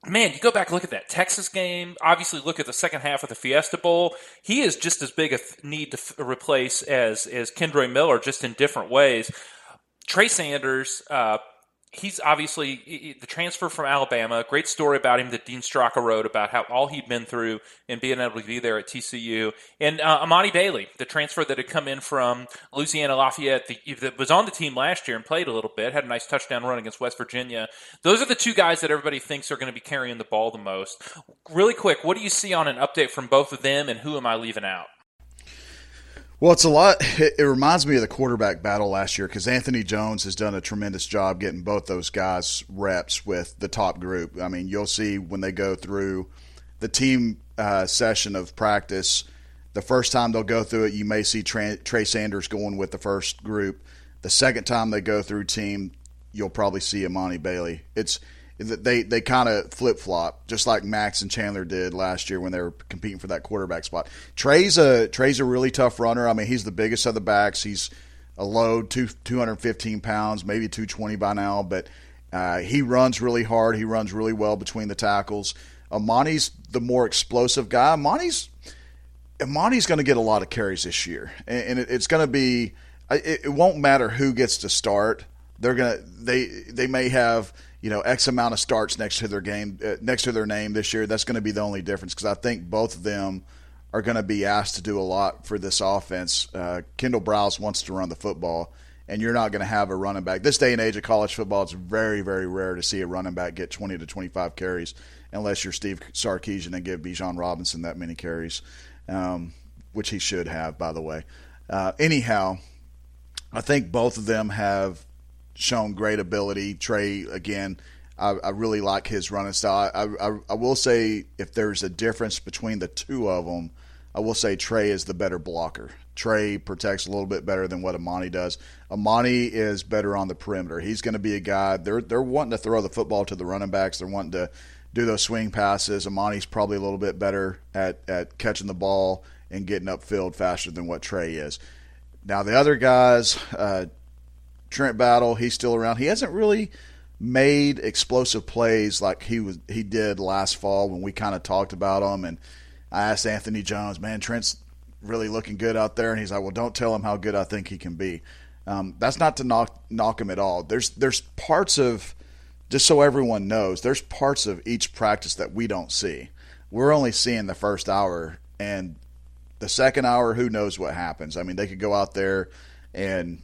man, you go back and look at that Texas game, obviously look at the second half of the Fiesta Bowl. He is just as big a th- need to f- replace as as Kendre Miller, just in different ways. Trey Sanders, uh, he's obviously he, the transfer from Alabama. Great story about him that Dean Straka wrote about how all he'd been through and being able to be there at T C U. And uh, Amani Bailey, the transfer that had come in from Louisiana Lafayette the, that was on the team last year and played a little bit, had a nice touchdown run against West Virginia. Those are the two guys that everybody thinks are going to be carrying the ball the most. Really quick, what do you see on an update from both of them, and who am I leaving out? Well, it's a lot. It, it reminds me of the quarterback battle last year because Anthony Jones has done a tremendous job getting both those guys reps with the top group. I mean, you'll see when they go through the team uh, session of practice, the first time they'll go through it, you may see Tra- Trey Sanders going with the first group. The second time they go through team, you'll probably see Amani Bailey. It's they they kind of flip-flop, just like Max and Chandler did last year when they were competing for that quarterback spot. Trey's a Trey's a really tough runner. I mean, he's the biggest of the backs. He's a load, two, two hundred fifteen pounds, maybe two twenty by now, but uh, he runs really hard. He runs really well between the tackles. Amani's the more explosive guy. Amani's, Amani's going to get a lot of carries this year, and, and it, it's going to be it, – it won't matter who gets to start. They're gonna they they may have – you know, X amount of starts next to their game, uh, next to their name this year. That's going to be the only difference because I think both of them are going to be asked to do a lot for this offense. Uh, Kendall Browse wants to run the football, and you're not going to have a running back. This day and age of college football, it's very, very rare to see a running back get twenty to twenty-five carries unless you're Steve Sarkisian and give Bijan Robinson that many carries, um, which he should have, by the way. Uh, anyhow, I think both of them have shown great ability. Trey, again, I, I really like his running style. I, I, I will say if there's a difference between the two of them, I will say Trey is the better blocker. Trey protects a little bit better than what Amani does. Amani is better on the perimeter. He's going to be a guy. They're they're wanting to throw the football to the running backs. They're wanting to do those swing passes. Amani's probably a little bit better at, at catching the ball and getting upfield faster than what Trey is. Now the other guys, uh, Trent Battle, he's still around. He hasn't really made explosive plays like he was he did last fall when we kind of talked about him. And I asked Anthony Jones, man, Trent's really looking good out there. And he's like, well, don't tell him how good I think he can be. Um, that's not to knock knock him at all. There's there's parts of, just so everyone knows, there's parts of each practice that we don't see. We're only seeing the first hour. And the second hour, who knows what happens? I mean, they could go out there and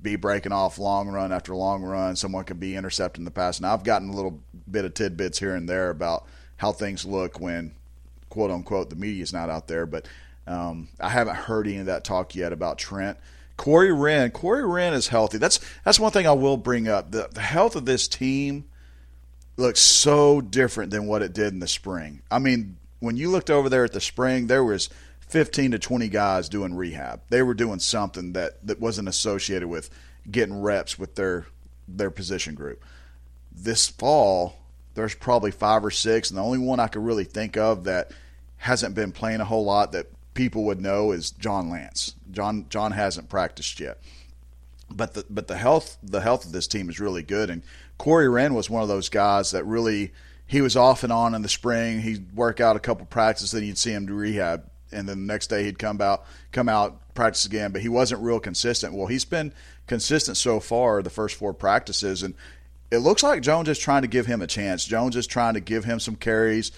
be breaking off long run after long run. Someone could be intercepting the pass. Now, I've gotten a little bit of tidbits here and there about how things look when, quote unquote, the media's not out there, but um, I haven't heard any of that talk yet about Trent. Corey Wren, Corey Wren is healthy. That's that's one thing I will bring up. The, the health of this team looks so different than what it did in the spring. I mean, when you looked over there at the spring, there was fifteen to twenty guys doing rehab. They were doing something that, that wasn't associated with getting reps with their their position group. This fall, there's probably five or six, and the only one I could really think of that hasn't been playing a whole lot that people would know is John Lance. John John hasn't practiced yet, but the but the health the health of this team is really good. And Corey Wren was one of those guys that really, he was off and on in the spring. He'd work out a couple practices, then you'd see him do rehab, and then the next day he'd come out come out practice again. But he wasn't real consistent. Well, he's been consistent so far the first four practices, and it looks like Jones is trying to give him a chance. Jones is trying to give him some carries.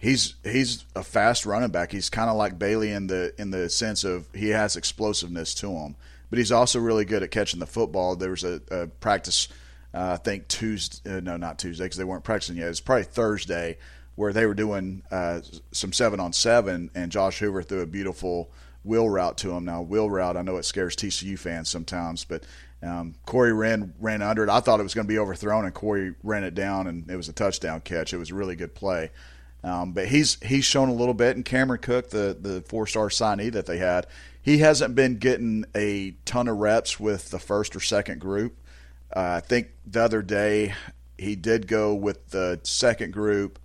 He's he's a fast running back. He's kind of like Bailey in the in the sense of he has explosiveness to him, but he's also really good at catching the football. There was a, a practice, uh, I think Tuesday, uh, no, not Tuesday because they weren't practicing yet. It's probably Thursday where they were doing uh, some seven on seven, and Josh Hoover threw a beautiful wheel route to him. Now wheel route, I know it scares T C U fans sometimes, but um, Corey Wren ran under it. I thought it was going to be overthrown, and Corey ran it down, and it was a touchdown catch. It was a really good play. Um, but he's he's shown a little bit, and Cameron Cook, the, the four-star signee that they had, he hasn't been getting a ton of reps with the first or second group. Uh, I think the other day he did go with the second group,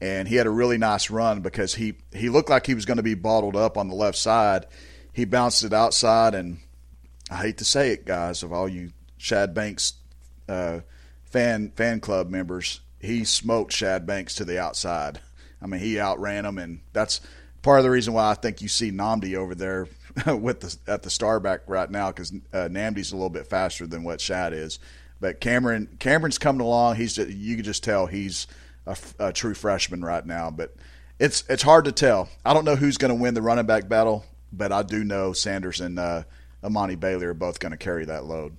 and he had a really nice run because he, he looked like he was going to be bottled up on the left side. He bounced it outside, and I hate to say it, guys, of all you Shad Banks uh, fan fan club members, he smoked Shad Banks to the outside. I mean, he outran him, and that's part of the reason why I think you see Namdi over there with the, at the starback right now, because uh, Namdi's a little bit faster than what Shad is. But Cameron Cameron's coming along. He's just, you can just tell he's a, a true freshman right now. But it's it's hard to tell. I don't know who's going to win the running back battle, but I do know Sanders and uh, Amani Bailey are both going to carry that load.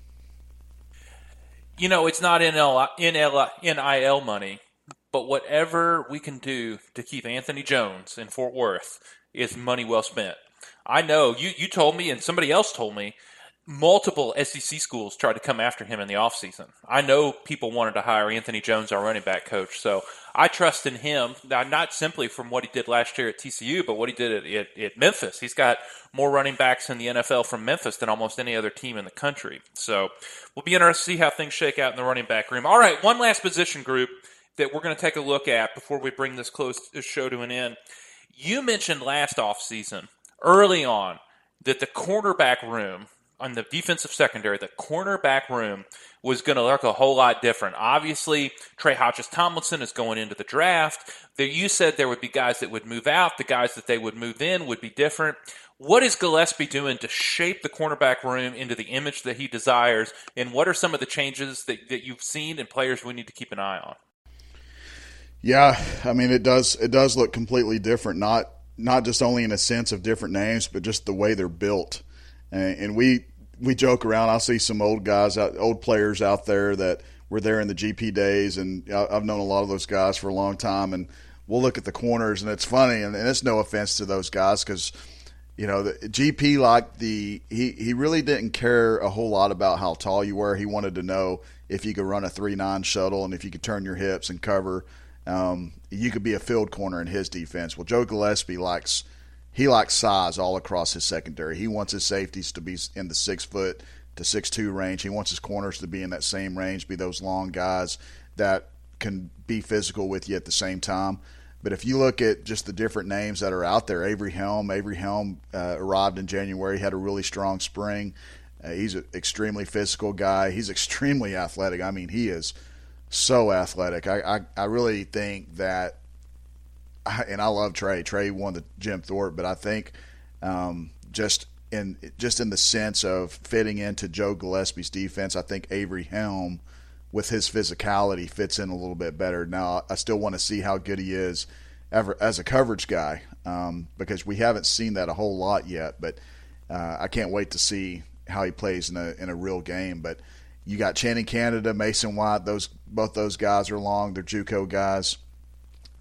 You know, it's not N I L money. But whatever we can do to keep Anthony Jones in Fort Worth is money well spent. I know you, you told me, and somebody else told me, multiple S E C schools tried to come after him in the offseason. I know people wanted to hire Anthony Jones, our running back coach. So I trust in him, not simply from what he did last year at T C U, but what he did at, at, at Memphis. He's got more running backs in the N F L from Memphis than almost any other team in the country. So we'll be interested to see how things shake out in the running back room. All right, one last position group that we're going to take a look at before we bring this close this show to an end. You mentioned last offseason, early on, that the cornerback room, on the defensive secondary, the cornerback room was going to look a whole lot different. Obviously, Trey Hodges-Tomlinson is going into the draft. There, you said there would be guys that would move out. The guys that they would move in would be different. What is Gillespie doing to shape the cornerback room into the image that he desires, and what are some of the changes that, that you've seen and players we need to keep an eye on? Yeah, I mean, it does it does look completely different, not not just only in a sense of different names, but just the way they're built. And, and we we joke around. I see some old guys, out, old players out there that were there in the G P days, and I've known a lot of those guys for a long time. And we'll look at the corners, and it's funny, and, and it's no offense to those guys because, you know, the G P, like the he, he really didn't care a whole lot about how tall you were. He wanted to know if you could run a three nine shuttle and if you could turn your hips and cover. Um, you could be a field corner in his defense. Well, Joe Gillespie likes he likes size all across his secondary. He wants his safeties to be in the six foot to six two range. He wants his corners to be in that same range, be those long guys that can be physical with you at the same time. But if you look at just the different names that are out there, Avery Helm, Avery Helm uh, arrived in January, had a really strong spring. Uh, he's an extremely physical guy. He's extremely athletic. I mean, he is so athletic. I, I, I really think that, and I love Trey. Trey won the Jim Thorpe, but I think um, just in just in the sense of fitting into Joe Gillespie's defense, I think Avery Helm, with his physicality, fits in a little bit better. Now, I still want to see how good he is ever as a coverage guy um, because we haven't seen that a whole lot yet, but uh, I can't wait to see how he plays in a in a real game. But you got Channing Canada, Mason White. Those both those guys are long. They're JUCO guys.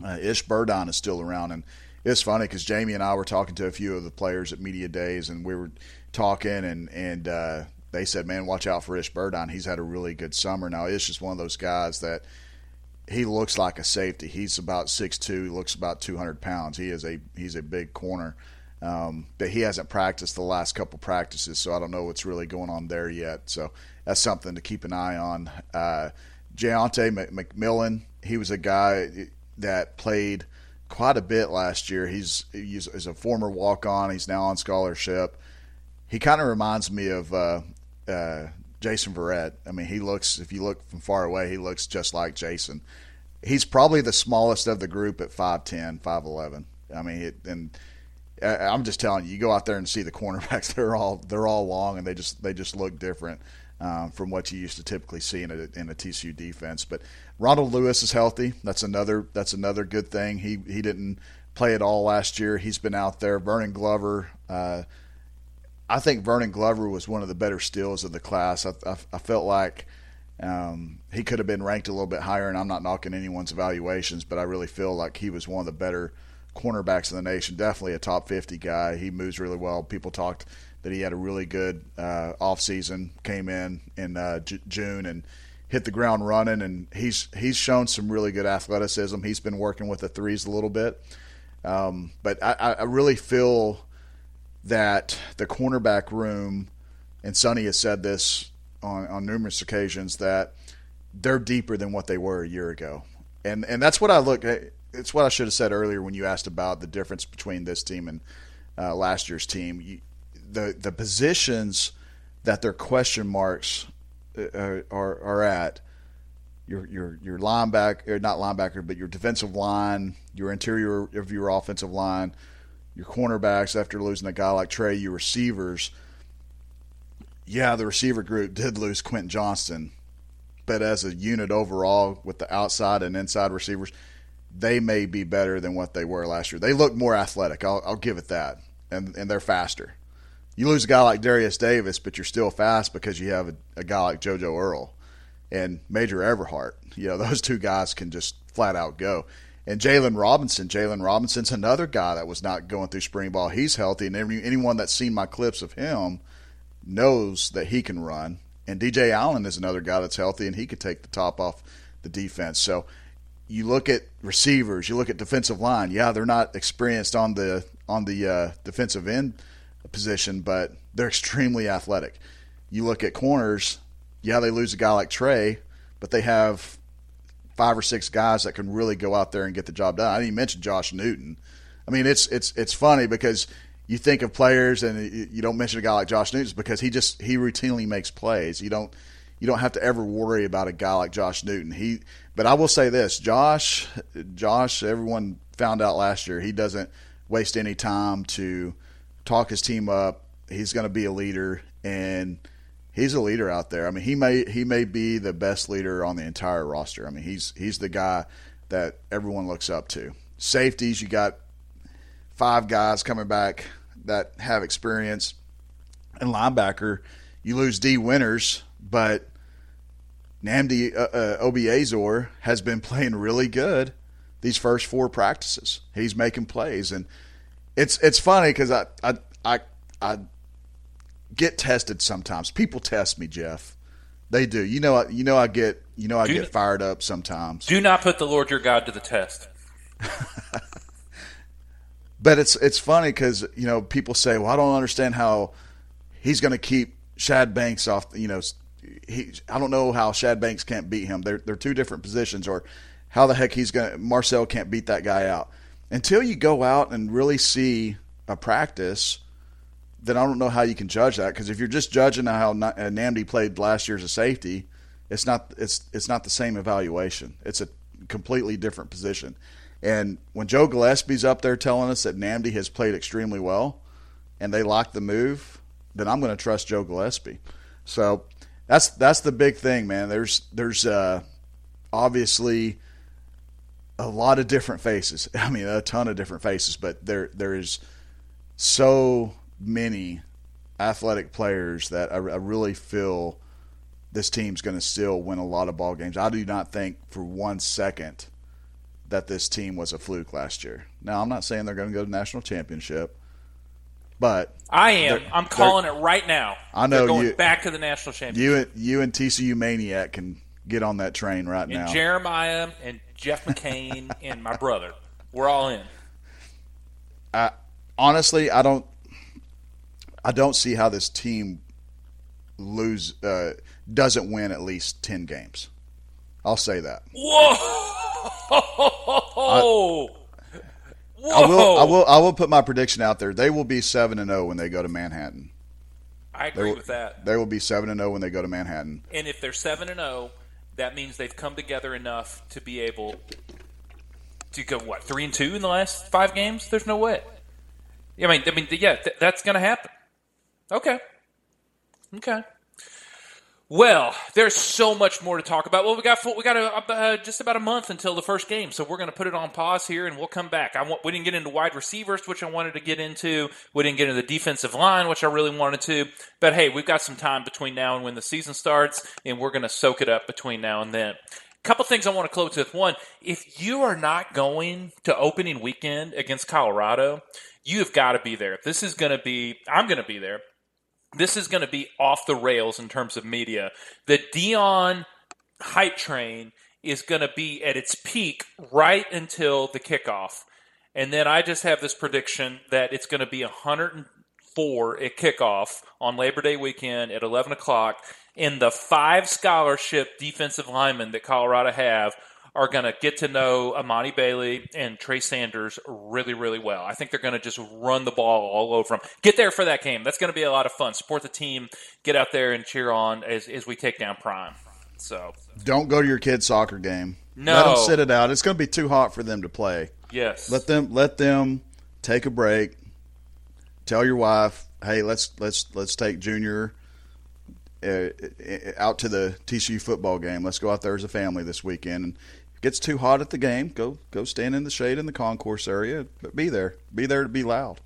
Uh, Ish Burdine is still around, and it's funny because Jamie and I were talking to a few of the players at Media Days, and we were talking, and, and uh, – they said, man, watch out for Ish Burdine. He's had a really good summer. Now, Ish is one of those guys that he looks like a safety. He's about six two. He looks about two hundred pounds. He is a he's a big corner. Um, but he hasn't practiced the last couple practices, so I don't know what's really going on there yet. So that's something to keep an eye on. Uh, Jaonte McMillan, he was a guy that played quite a bit last year. He's, he's, he's a former walk-on. He's now on scholarship. He kind of reminds me of uh, – Uh, Jason Verrett. I mean, he looks, if you look from far away, he looks just like Jason. He's probably the smallest of the group at five ten, five eleven. I mean, it, and I'm just telling you, you go out there and see the cornerbacks, they're all, they're all long, and they just, they just look different um, from what you used to typically see in a, in a T C U defense. But Ronald Lewis is healthy. That's another, that's another good thing. He, he didn't play at all last year. He's been out there. Vernon Glover, uh, I think Vernon Glover was one of the better steals of the class. I, I, I felt like um, he could have been ranked a little bit higher, and I'm not knocking anyone's evaluations, but I really feel like he was one of the better cornerbacks in the nation, definitely a top fifty guy. He moves really well. People talked that he had a really good uh, offseason, came in in uh, J- June and hit the ground running, and he's, he's shown some really good athleticism. He's been working with the threes a little bit. Um, but I, I really feel – that the cornerback room, and Sonny has said this on, on numerous occasions, that they're deeper than what they were a year ago. And and that's what I look at. It's what I should have said earlier when you asked about the difference between this team and uh, last year's team. You, the the positions that their question marks are are, are at, your your your linebacker, or not linebacker, but your defensive line, your interior of your offensive line, your cornerbacks after losing a guy like Trey, your receivers. Yeah, the receiver group did lose Quentin Johnston, but as a unit overall with the outside and inside receivers, they may be better than what they were last year. They look more athletic. I'll, I'll give it that, and and they're faster. You lose a guy like Darius Davis, but you're still fast because you have a, a guy like JoJo Earl and Major Everhart. You know, those two guys can just flat out go. And Jalen Robinson, Jalen Robinson's another guy that was not going through spring ball. He's healthy, and anyone that's seen my clips of him knows that he can run. And D J Allen is another guy that's healthy, and he could take the top off the defense. So you look at receivers, you look at defensive line. Yeah, they're not experienced on the on the uh, defensive end position, but they're extremely athletic. You look at corners. Yeah, they lose a guy like Trey, but they have five or six guys that can really go out there and get the job done. I didn't even mention Josh Newton. I mean, it's it's it's funny because you think of players and you don't mention a guy like Josh Newton because he just he routinely makes plays. You don't you don't have to ever worry about a guy like Josh Newton. He but I will say this, Josh Josh everyone found out last year, he doesn't waste any time to talk his team up. He's going to be a leader, and he's a leader out there. I mean, he may he may be the best leader on the entire roster. I mean, he's he's the guy that everyone looks up to. Safeties, you got five guys coming back that have experience. And linebacker, you lose D winners, but Nnamdi uh, uh, Obiazor has been playing really good these first four practices. He's making plays, and it's it's funny because I, I I I get tested sometimes. People test me, Jeff. They do. You know. You know. I get. You know. I do, get fired up sometimes. Do not put the Lord your God to the test. But it's it's funny because, you know, people say, well, I don't understand how he's going to keep Shad Banks off. You know, he I don't know how Shad Banks can't beat him. They're they're two different positions, or how the heck he's going to Marcel can't beat that guy out. Until you go out and really see a practice, then I don't know how you can judge that, because if you're just judging how Nnamdi played last year as a safety, it's not it's it's not the same evaluation. It's a completely different position. And when Joe Gillespie's up there telling us that Nnamdi has played extremely well and they locked the move, then I'm going to trust Joe Gillespie. So that's that's the big thing, man. There's there's uh, obviously a lot of different faces. I mean, a ton of different faces, but there there is so many athletic players that I, I really feel this team's going to still win a lot of ball games. I do not think for one second that this team was a fluke last year. Now, I'm not saying they're going to go to the national championship, but I am. I'm calling it right now. I know they're going you, back to the national championship. You, you and T C U Maniac can get on that train right and now. And Jeremiah and Jeff McCain and my brother, we're all in. I honestly, I don't. I don't see how this team lose uh, doesn't win at least ten games. I'll say that. Whoa. I, I will. I will. I will put my prediction out there. They will be seven and zero when they go to Manhattan. I agree will, with that. They will be seven and zero when they go to Manhattan. And if they're seven and zero, that means they've come together enough to be able to go what three and two in the last five games. There's no way. I mean, I mean, yeah, th- that's going to happen. Okay. Okay. Well, there's so much more to talk about. Well, we got we got a, uh, just about a month until the first game, so we're going to put it on pause here, and we'll come back. I want, we didn't get into wide receivers, which I wanted to get into. We didn't get into the defensive line, which I really wanted to. But, hey, we've got some time between now and when the season starts, and we're going to soak it up between now and then. A couple things I want to close with. One, if you are not going to opening weekend against Colorado, you have got to be there. This is going to be – I'm going to be there. This is going to be off the rails in terms of media. The Deion hype train is going to be at its peak right until the kickoff. And then I just have this prediction that it's going to be one hundred four at kickoff on Labor Day weekend at eleven o'clock. And the five scholarship defensive linemen that Colorado have are going to get to know Amani Bailey and Trey Sanders really, really well. I think they're going to just run the ball all over them. Get there for that game. That's going to be a lot of fun. Support the team. Get out there and cheer on as, as we take down Prime. So don't go to your kid's soccer game. No. Let them sit it out. It's going to be too hot for them to play. Yes. Let them let them take a break. Tell your wife, hey, let's let's let's take Junior uh, out to the T C U football game. Let's go out there as a family this weekend. And gets too hot at the game, go go stand in the shade in the concourse area, but be there. Be there to be loud.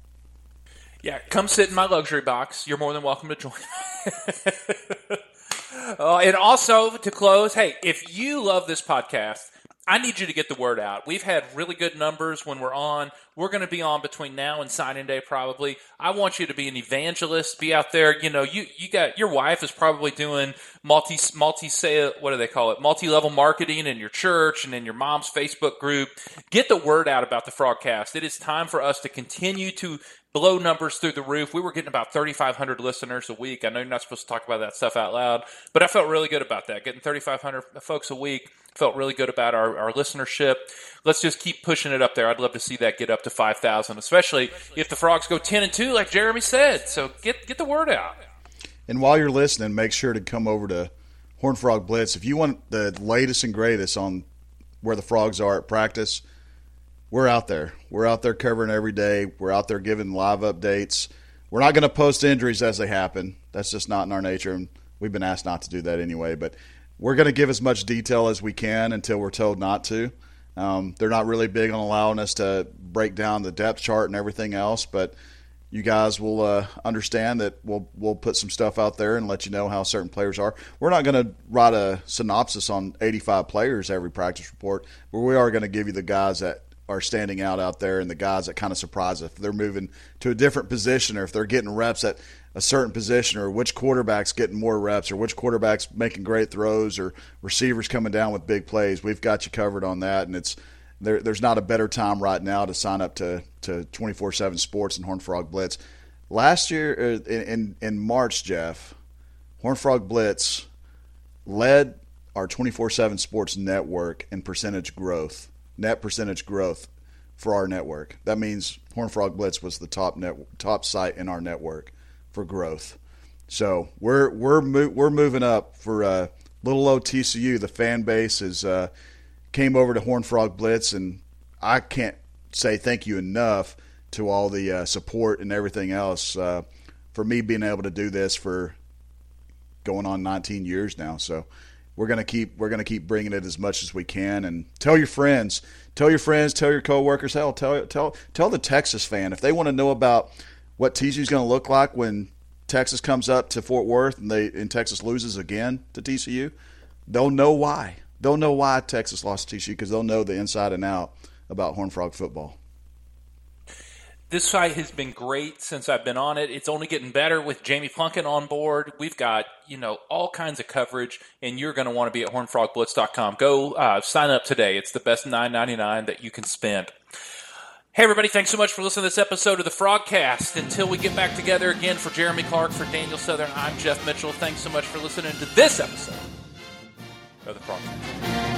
Yeah, come sit in my luxury box. You're more than welcome to join. uh, and also, to close, hey, if you love this podcast, I need you to get the word out. We've had really good numbers when we're on. We're going to be on between now and signing day probably. I want you to be an evangelist, be out there. You know, you, you got your wife is probably doing multi multi sale, what do they call it? Multi-level marketing in your church and in your mom's Facebook group. Get the word out about the FrogCast. It is time for us to continue to blow numbers through the roof. We were getting about thirty-five hundred listeners a week. I know you're not supposed to talk about that stuff out loud, but I felt really good about that. Getting thirty-five hundred folks a week, felt really good about our, our listenership. Let's just keep pushing it up there. I'd love to see that get up to five thousand, especially if the Frogs go ten and two, like Jeremy said. So get get the word out. And while you're listening, make sure to come over to Horned Frog Blitz. If you want the latest and greatest on where the Frogs are at practice, we're out there. We're out there covering every day. We're out there giving live updates. We're not going to post injuries as they happen. That's just not in our nature, and we've been asked not to do that anyway. But we're going to give as much detail as we can until we're told not to. Um, they're not really big on allowing us to break down the depth chart and everything else, but you guys will uh, understand that we'll we'll put some stuff out there and let you know how certain players are. We're not going to write a synopsis on eighty-five players every practice report, but we are going to give you the guys that are standing out out there and the guys that kind of surprise us. If they're moving to a different position or if they're getting reps at a certain position or which quarterback's getting more reps or which quarterback's making great throws or receivers coming down with big plays, we've got you covered on that. And it's there, there's not a better time right now to sign up to to twenty-four seven Sports and Horned Frog Blitz. Last year in, in, in March, Jeff, Horned Frog Blitz led our twenty-four seven Sports network in percentage growth. Net percentage growth for our network. That means Horned Frog Blitz was the top net, top site in our network for growth. So we're we're mo- we're moving up for uh, little old T C U. The fan base is uh, came over to Horned Frog Blitz, and I can't say thank you enough to all the uh, support and everything else uh, for me being able to do this for going on nineteen years now. So. We're gonna keep we're gonna keep bringing it as much as we can, and tell your friends, tell your friends, tell your coworkers, hell, tell tell tell the Texas fan if they want to know about what T C U is gonna look like when Texas comes up to Fort Worth and they and Texas loses again to T C U. They'll know why. They'll know why Texas lost to T C U because they'll know the inside and out about Horned Frog football. This site has been great since I've been on it. It's only getting better with Jamie Plunkett on board. We've got, you know, all kinds of coverage, and you're going to want to be at horned frog blitz dot com. Go uh, sign up today. It's the best nine ninety-nine that you can spend. Hey, everybody, thanks so much for listening to this episode of the FrogCast. Until we get back together again, for Jeremy Clark, for Daniel Southern, I'm Jeff Mitchell. Thanks so much for listening to this episode of the FrogCast.